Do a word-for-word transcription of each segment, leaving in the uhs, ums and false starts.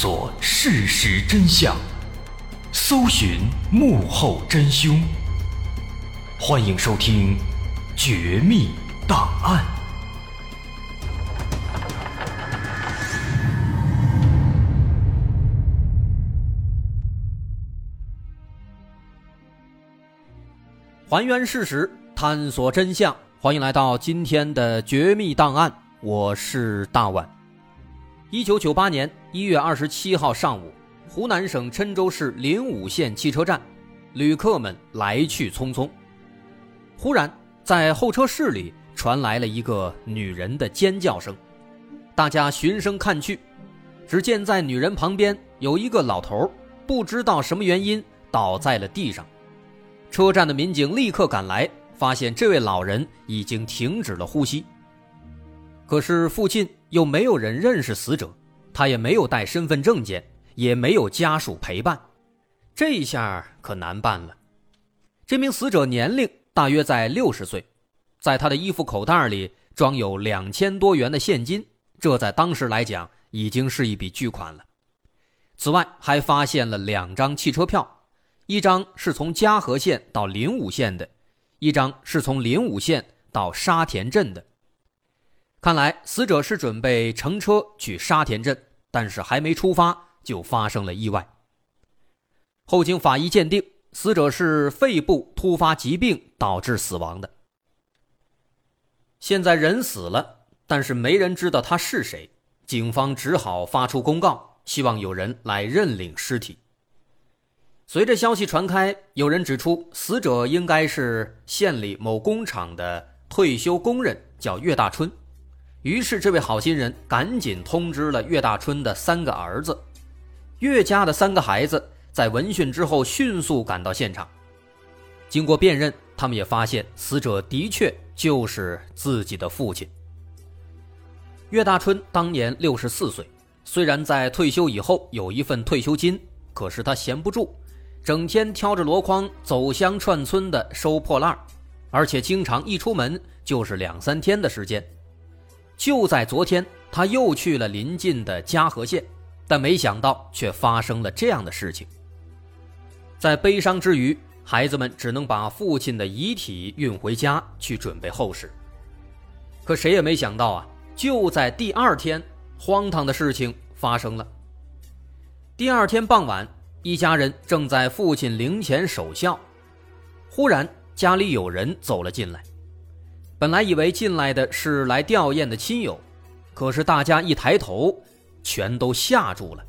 索事实真相，搜寻幕后真凶。欢迎收听《绝密档案》。还原事实，探索真相。欢迎来到今天的《绝密档案》，我是大碗。一九九八年一月二十七号上午，湖南省郴州市临武县汽车站，旅客们来去匆匆。忽然，在候车室里传来了一个女人的尖叫声，大家循声看去，只见在女人旁边有一个老头，不知道什么原因倒在了地上。车站的民警立刻赶来，发现这位老人已经停止了呼吸。可是附近又没有人认识死者，他也没有带身份证件，也没有家属陪伴，这下可难办了。这名死者年龄大约在六十岁，在他的衣服口袋里装有两千多元的现金，这在当时来讲已经是一笔巨款了。此外还发现了两张汽车票，一张是从嘉禾县到临武县的，一张是从临武县到沙田镇的。看来死者是准备乘车去沙田镇，但是还没出发就发生了意外。后经法医鉴定，死者是肺部突发疾病导致死亡的。现在人死了，但是没人知道他是谁，警方只好发出公告，希望有人来认领尸体。随着消息传开，有人指出死者应该是县里某工厂的退休工人，叫岳大春。于是这位好心人赶紧通知了岳大春的三个儿子。岳家的三个孩子在闻讯之后迅速赶到现场，经过辨认，他们也发现死者的确就是自己的父亲。岳大春当年六十四岁，虽然在退休以后有一份退休金，可是他闲不住，整天挑着箩筐走乡串村的收破烂，而且经常一出门就是两三天的时间。就在昨天，他又去了邻近的嘉禾县，但没想到却发生了这样的事情。在悲伤之余，孩子们只能把父亲的遗体运回家去准备后事。可谁也没想到啊，就在第二天，荒唐的事情发生了。第二天傍晚，一家人正在父亲灵前守孝，忽然家里有人走了进来。本来以为进来的是来吊唁的亲友，可是大家一抬头全都吓住了。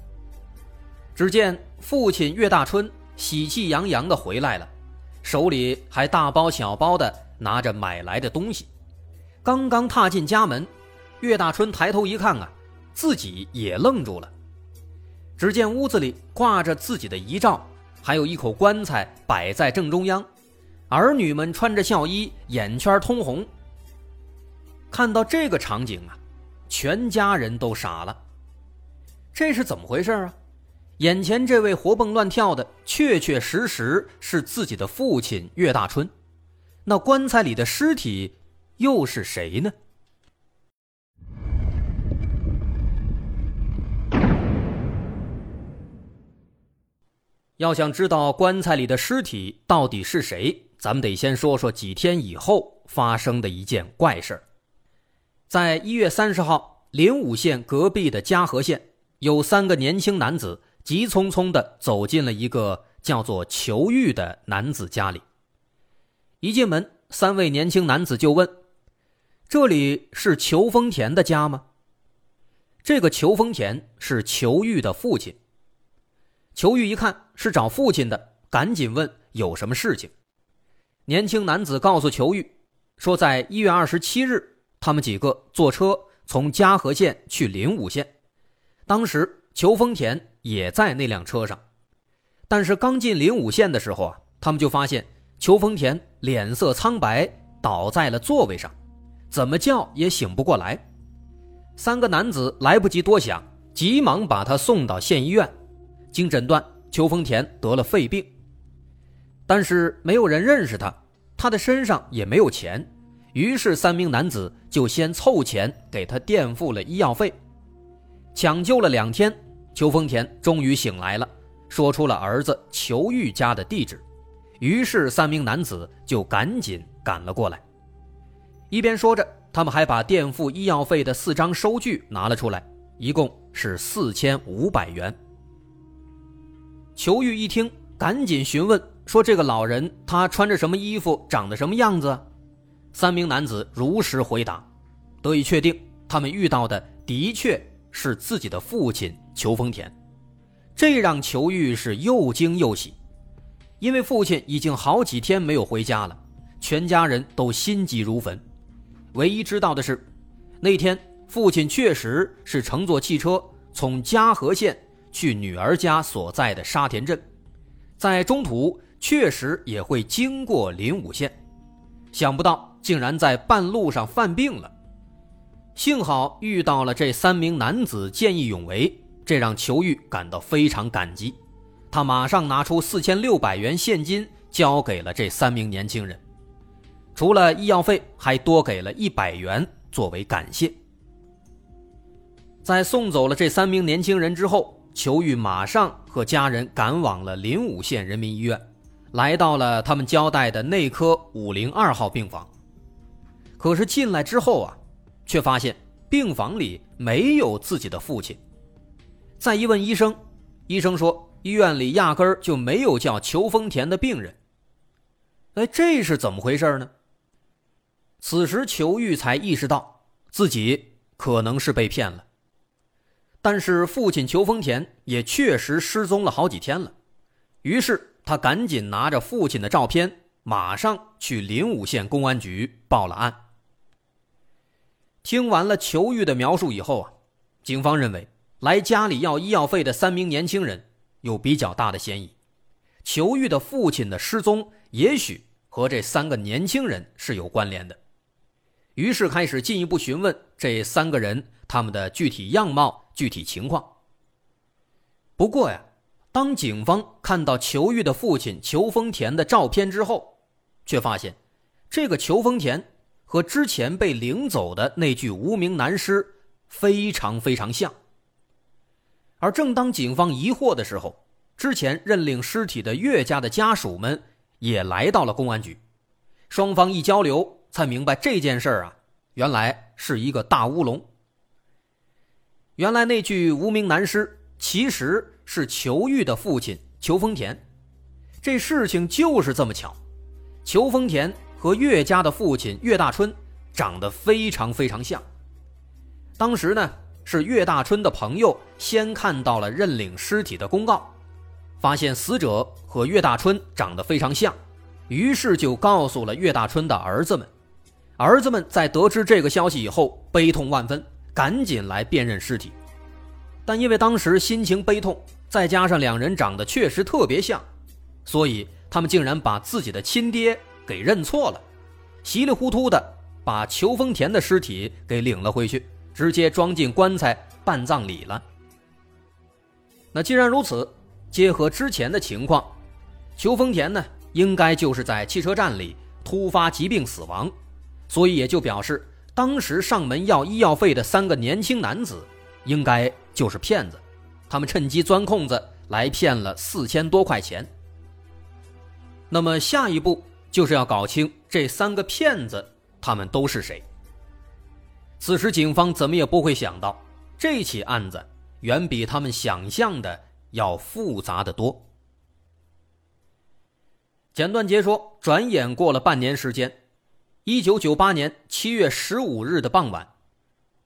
只见父亲岳大春喜气洋洋地回来了，手里还大包小包的拿着买来的东西。刚刚踏进家门，岳大春抬头一看啊，自己也愣住了。只见屋子里挂着自己的遗照，还有一口棺材摆在正中央，儿女们穿着孝衣，眼圈通红。看到这个场景啊，全家人都傻了。这是怎么回事啊？眼前这位活蹦乱跳的，确确实实是自己的父亲岳大春。那棺材里的尸体又是谁呢？要想知道棺材里的尸体到底是谁，咱们得先说说几天以后发生的一件怪事。在一月三十号，临武县隔壁的嘉禾县，有三个年轻男子急匆匆地走进了一个叫做裘玉的男子家里。一进门，三位年轻男子就问：这里是裘丰田的家吗？这个裘丰田是裘玉的父亲。裘玉一看是找父亲的，赶紧问有什么事情。年轻男子告诉裘玉说，在一月二十七日，他们几个坐车从嘉禾县去临武县，当时裘丰田也在那辆车上。但是刚进临武县的时候啊，他们就发现裘丰田脸色苍白，倒在了座位上，怎么叫也醒不过来。三个男子来不及多想，急忙把他送到县医院。经诊断，裘丰田得了肺病，但是没有人认识他，他的身上也没有钱，于是三名男子就先凑钱给他垫付了医药费。抢救了两天，裘丰田终于醒来了，说出了儿子裘玉家的地址，于是三名男子就赶紧赶了过来。一边说着，他们还把垫付医药费的四张收据拿了出来，一共是四千五百元。裘玉一听，赶紧询问说：“这个老人他穿着什么衣服，长得什么样子？”三名男子如实回答，得以确定他们遇到的的确是自己的父亲裘丰田。这让裘玉是又惊又喜，因为父亲已经好几天没有回家了，全家人都心急如焚。唯一知道的是，那天父亲确实是乘坐汽车从嘉禾县去女儿家所在的沙田镇，在中途确实也会经过临武县，想不到竟然在半路上犯病了。幸好遇到了这三名男子见义勇为，这让裘玉感到非常感激，他马上拿出四千六百元现金交给了这三名年轻人，除了医药费还多给了一百元作为感谢。在送走了这三名年轻人之后，裘玉马上和家人赶往了临武县人民医院，来到了他们交代的内科五零二号病房。可是进来之后啊，却发现病房里没有自己的父亲。再一问医生，医生说医院里压根儿就没有叫裘丰田的病人。哎，这是怎么回事呢？此时裘玉才意识到自己可能是被骗了。但是父亲裘丰田也确实失踪了好几天了，于是他赶紧拿着父亲的照片，马上去临武县公安局报了案。听完了裘玉的描述以后啊，警方认为来家里要医药费的三名年轻人有比较大的嫌疑，裘玉的父亲的失踪也许和这三个年轻人是有关联的，于是开始进一步询问这三个人他们的具体样貌、具体情况。不过呀，当警方看到裘玉的父亲裘丰田的照片之后，却发现这个裘丰田和之前被领走的那具无名男尸非常非常像。而正当警方疑惑的时候，之前认领尸体的岳家的家属们也来到了公安局，双方一交流才明白这件事儿啊，原来是一个大乌龙。原来那具无名男尸其实是裘玉的父亲裘丰田，这事情就是这么巧，裘丰田和岳家的父亲岳大春长得非常非常像。当时呢，是岳大春的朋友先看到了认领尸体的公告，发现死者和岳大春长得非常像，于是就告诉了岳大春的儿子们。儿子们在得知这个消息以后悲痛万分，赶紧来辨认尸体，但因为当时心情悲痛，再加上两人长得确实特别像，所以他们竟然把自己的亲爹给认错了，稀里糊涂的把裘丰田的尸体给领了回去，直接装进棺材办葬礼了。那既然如此，结合之前的情况，裘丰田呢应该就是在汽车站里突发疾病死亡，所以也就表示当时上门要医药费的三个年轻男子应该就是骗子，他们趁机钻空子来骗了四千多块钱。那么下一步就是要搞清这三个骗子他们都是谁。此时警方怎么也不会想到，这起案子远比他们想象的要复杂得多。简短截说，转眼过了半年时间，一九九八年七月十五日的傍晚，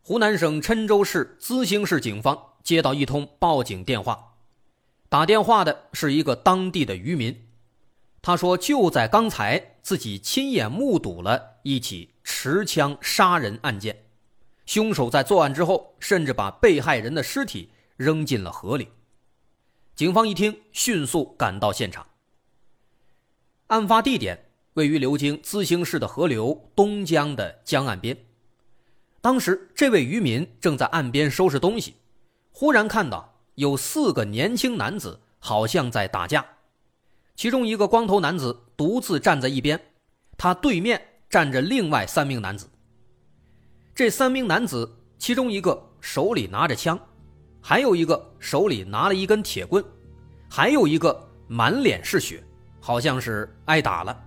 湖南省郴州市资兴市警方接到一通报警电话，打电话的是一个当地的渔民，他说就在刚才自己亲眼目睹了一起持枪杀人案件，凶手在作案之后甚至把被害人的尸体扔进了河里。警方一听，迅速赶到现场，案发地点位于流经资兴市的河流东江的江岸边。当时这位渔民正在岸边收拾东西，忽然看到有四个年轻男子好像在打架，其中一个光头男子独自站在一边，他对面站着另外三名男子。这三名男子其中一个手里拿着枪，还有一个手里拿了一根铁棍，还有一个满脸是血，好像是挨打了。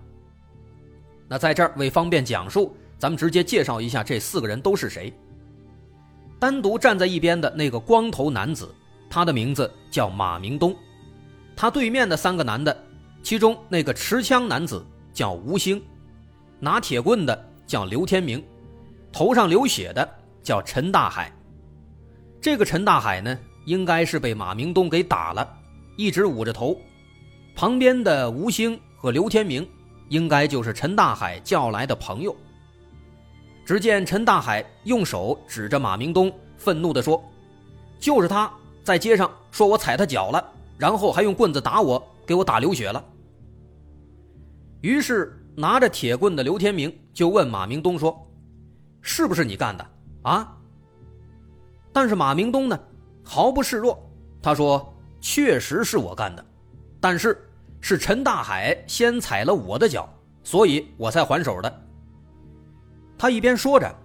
那在这儿为方便讲述，咱们直接介绍一下这四个人都是谁。单独站在一边的那个光头男子，他的名字叫马明东。他对面的三个男的，其中那个持枪男子叫吴兴，拿铁棍的叫刘天明，头上流血的叫陈大海。这个陈大海呢，应该是被马明东给打了，一直捂着头。旁边的吴兴和刘天明应该就是陈大海叫来的朋友。只见陈大海用手指着马明东，愤怒地说：“就是他在街上说我踩他脚了，然后还用棍子打我，给我打流血了。”于是拿着铁棍的刘天明就问马明东说：“是不是你干的啊？”但是马明东呢，毫不示弱，他说：“确实是我干的，但是是陈大海先踩了我的脚，所以我才还手的。”他一边说着，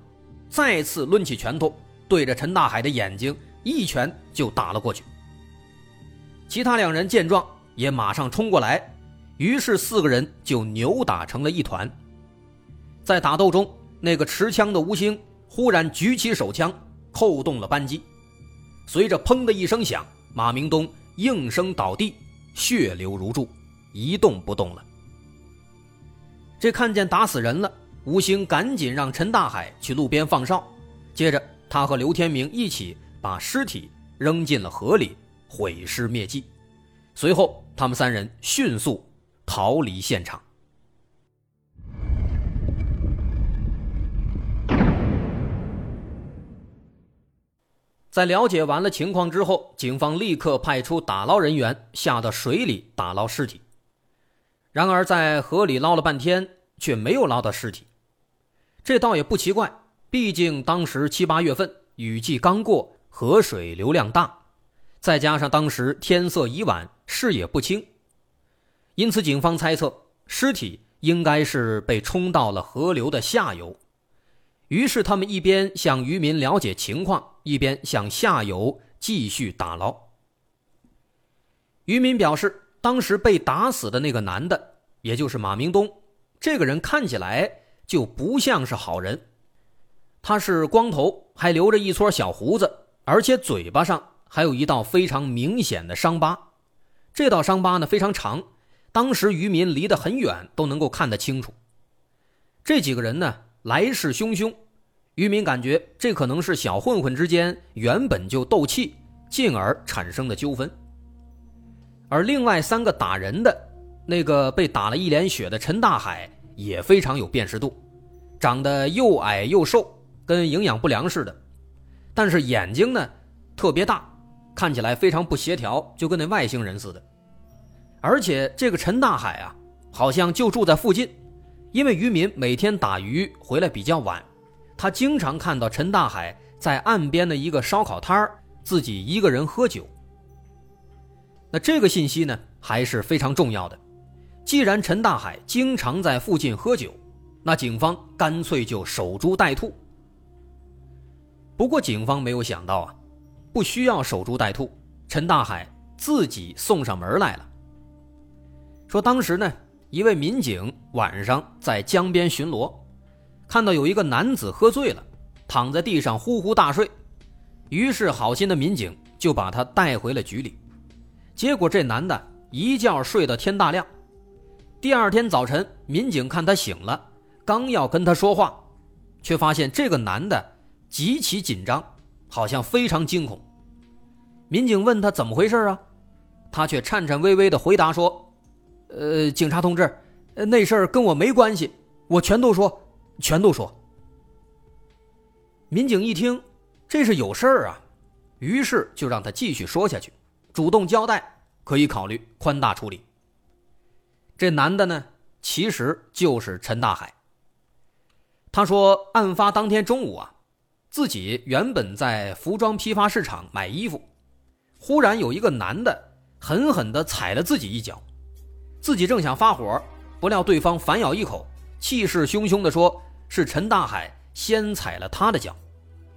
再次抡起拳头，对着陈大海的眼睛一拳就打了过去。其他两人见状也马上冲过来，于是四个人就扭打成了一团。在打斗中，那个持枪的吴兴忽然举起手枪，扣动了扳机，随着砰的一声响，马明东应声倒地，血流如注，一动不动了。这看见打死人了，吴兴赶紧让陈大海去路边放哨，接着他和刘天明一起把尸体扔进了河里，毁尸灭迹。随后他们三人迅速逃离现场。在了解完了情况之后，警方立刻派出打捞人员下到水里打捞尸体。然而在河里捞了半天，却没有捞到尸体。这倒也不奇怪，毕竟当时七八月份，雨季刚过，河水流量大，再加上当时天色已晚，视野不清，因此警方猜测尸体应该是被冲到了河流的下游。于是他们一边向渔民了解情况，一边向下游继续打捞。渔民表示，当时被打死的那个男的，也就是马明东，这个人看起来就不像是好人。他是光头，还留着一撮小胡子，而且嘴巴上还有一道非常明显的伤疤。这道伤疤呢非常长，当时渔民离得很远都能够看得清楚。这几个人呢来势汹汹，渔民感觉这可能是小混混之间原本就斗气，进而产生的纠纷。而另外三个打人的，那个被打了一脸血的陈大海也非常有辨识度，长得又矮又瘦，跟营养不良似的，但是眼睛呢特别大，看起来非常不协调，就跟那外星人似的。而且这个陈大海啊，好像就住在附近，因为渔民每天打鱼回来比较晚，他经常看到陈大海在岸边的一个烧烤摊儿自己一个人喝酒。那这个信息呢还是非常重要的，既然陈大海经常在附近喝酒，那警方干脆就守株待兔。不过警方没有想到啊，不需要守株待兔，陈大海自己送上门来了。说当时呢，一位民警晚上在江边巡逻，看到有一个男子喝醉了，躺在地上呼呼大睡，于是好心的民警就把他带回了局里。结果这男的一觉睡到天大亮，第二天早晨民警看他醒了，刚要跟他说话，却发现这个男的极其紧张，好像非常惊恐。民警问他怎么回事啊，他却颤颤巍巍地回答说：呃，警察同志，那事儿跟我没关系，我全都说，全都说。民警一听，这是有事儿啊，于是就让他继续说下去，主动交代，可以考虑宽大处理。这男的呢，其实就是陈大海。他说，案发当天中午啊，自己原本在服装批发市场买衣服，忽然有一个男的狠狠地踩了自己一脚。自己正想发火，不料对方反咬一口，气势汹汹地说是陈大海先踩了他的脚，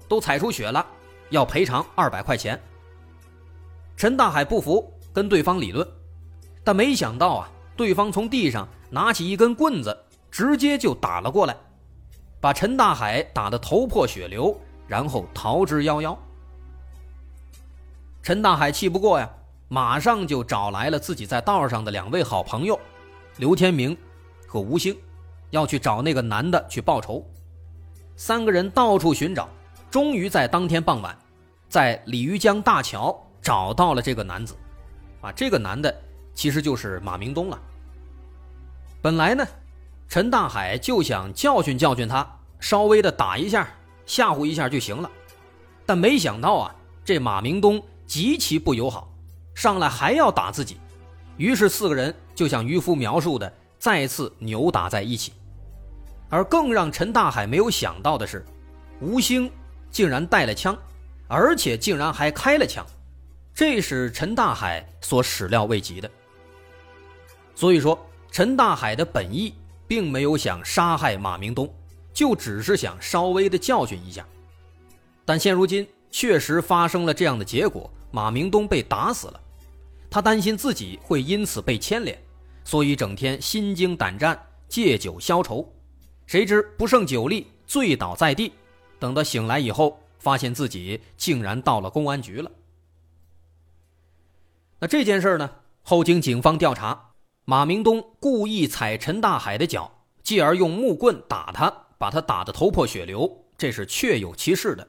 都踩出血了，要赔偿二百块钱。陈大海不服，跟对方理论，但没想到啊，对方从地上拿起一根棍子，直接就打了过来，把陈大海打得头破血流，然后逃之夭夭。陈大海气不过呀，马上就找来了自己在道上的两位好朋友刘天明和吴兴，要去找那个男的去报仇。三个人到处寻找，终于在当天傍晚在鲤鱼江大桥找到了这个男子啊，这个男的其实就是马明东了。本来呢，陈大海就想教训教训他，稍微的打一下吓唬一下就行了，但没想到啊，这马明东极其不友好，上来还要打自己，于是四个人就像渔夫描述的再次扭打在一起。而更让陈大海没有想到的是，吴兴竟然带了枪，而且竟然还开了枪，这是陈大海所始料未及的。所以说陈大海的本意并没有想杀害马明东，就只是想稍微的教训一下，但现如今确实发生了这样的结果，马明东被打死了。他担心自己会因此被牵连，所以整天心惊胆战，借酒消愁，谁知不胜酒力，醉倒在地。等到醒来以后，发现自己竟然到了公安局了。那这件事呢，后经警方调查，马明东故意踩陈大海的脚，继而用木棍打他，把他打得头破血流，这是确有其事的。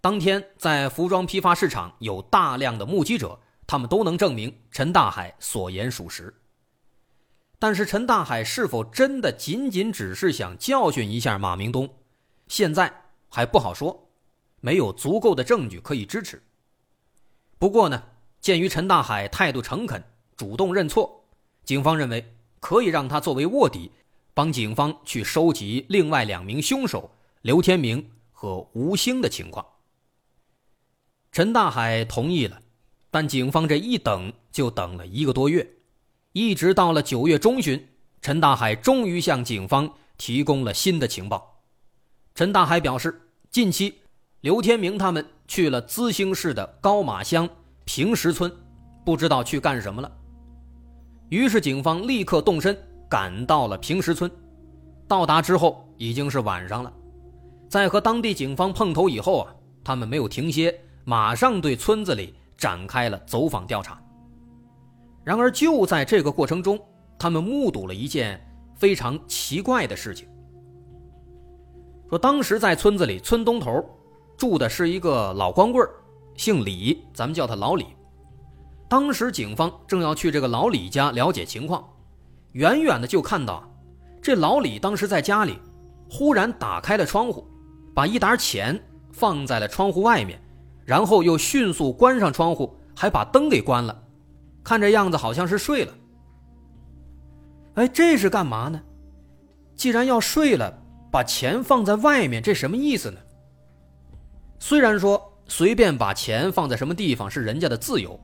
当天在服装批发市场有大量的目击者，他们都能证明陈大海所言属实。但是陈大海是否真的仅仅只是想教训一下马明东，现在还不好说，没有足够的证据可以支持。不过呢，鉴于陈大海态度诚恳，主动认错，警方认为可以让他作为卧底，帮警方去收集另外两名凶手刘天明和吴兴的情况。陈大海同意了，但警方这一等就等了一个多月，一直到了九月中旬，陈大海终于向警方提供了新的情报。陈大海表示，近期刘天明他们去了资兴市的高马乡平石村，不知道去干什么了。于是警方立刻动身赶到了平石村，到达之后已经是晚上了。在和当地警方碰头以后啊，他们没有停歇，马上对村子里展开了走访调查。然而就在这个过程中，他们目睹了一件非常奇怪的事情。说当时在村子里，村东头住的是一个老光棍，姓李，咱们叫他老李。当时警方正要去这个老李家了解情况，远远的就看到这老李当时在家里忽然打开了窗户，把一沓钱放在了窗户外面，然后又迅速关上窗户，还把灯给关了，看这样子好像是睡了。哎，这是干嘛呢？既然要睡了，把钱放在外面，这什么意思呢？虽然说随便把钱放在什么地方是人家的自由，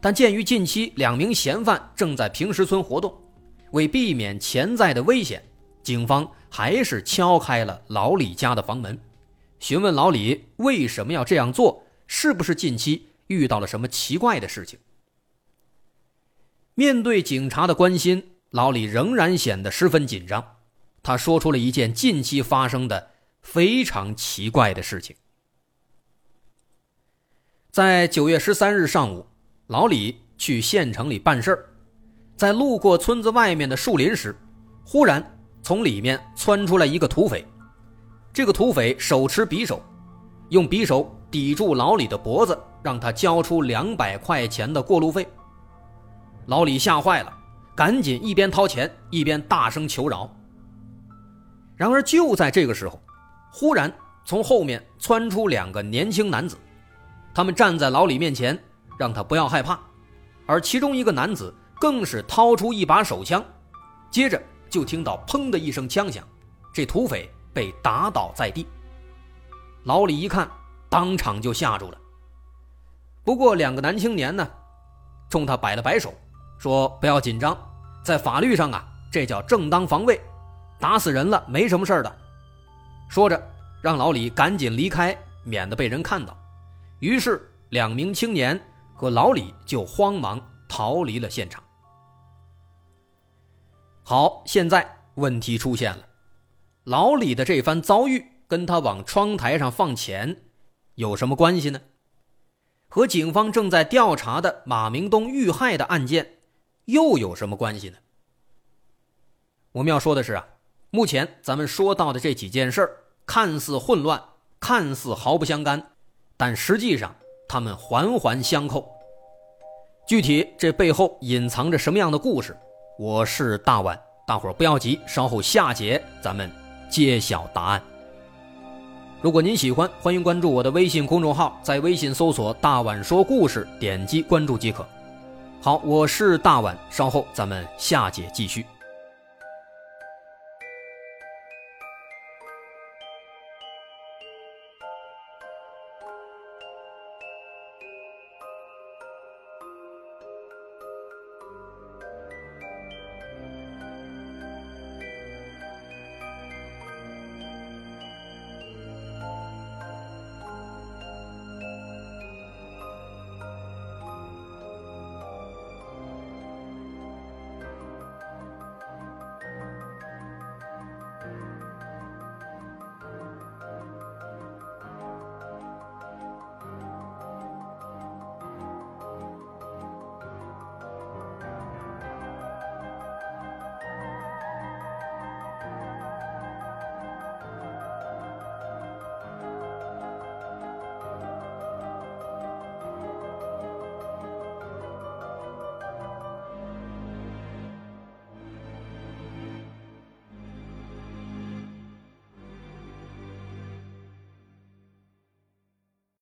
但鉴于近期两名嫌犯正在平石村活动，为避免潜在的危险，警方还是敲开了老李家的房门，询问老李为什么要这样做，是不是近期遇到了什么奇怪的事情。面对警察的关心，老李仍然显得十分紧张，他说出了一件近期发生的非常奇怪的事情。在九月十三日上午，老李去县城里办事儿，在路过村子外面的树林时，忽然从里面窜出来一个土匪。这个土匪手持匕首，用匕首抵住老李的脖子，让他交出两百块钱的过路费。老李吓坏了，赶紧一边掏钱一边大声求饶。然而就在这个时候，忽然从后面窜出两个年轻男子，他们站在老李面前，让他不要害怕，而其中一个男子更是掏出一把手枪，接着就听到砰的一声枪响，这土匪被打倒在地。老李一看，当场就吓住了。不过两个男青年呢，冲他摆了摆手，说不要紧张，在法律上啊，这叫正当防卫，打死人了没什么事的。说着让老李赶紧离开，免得被人看到。于是两名青年可老李就慌忙逃离了现场。好，现在问题出现了，老李的这番遭遇跟他往窗台上放钱有什么关系呢？和警方正在调查的马明东遇害的案件又有什么关系呢？我们要说的是啊，目前咱们说到的这几件事儿，看似混乱，看似毫不相干，但实际上它们环环相扣。具体这背后隐藏着什么样的故事？我是大碗，大伙儿不要急，稍后下节咱们揭晓答案。如果您喜欢，欢迎关注我的微信公众号，在微信搜索大碗说故事，点击关注即可。好，我是大碗，稍后咱们下节继续。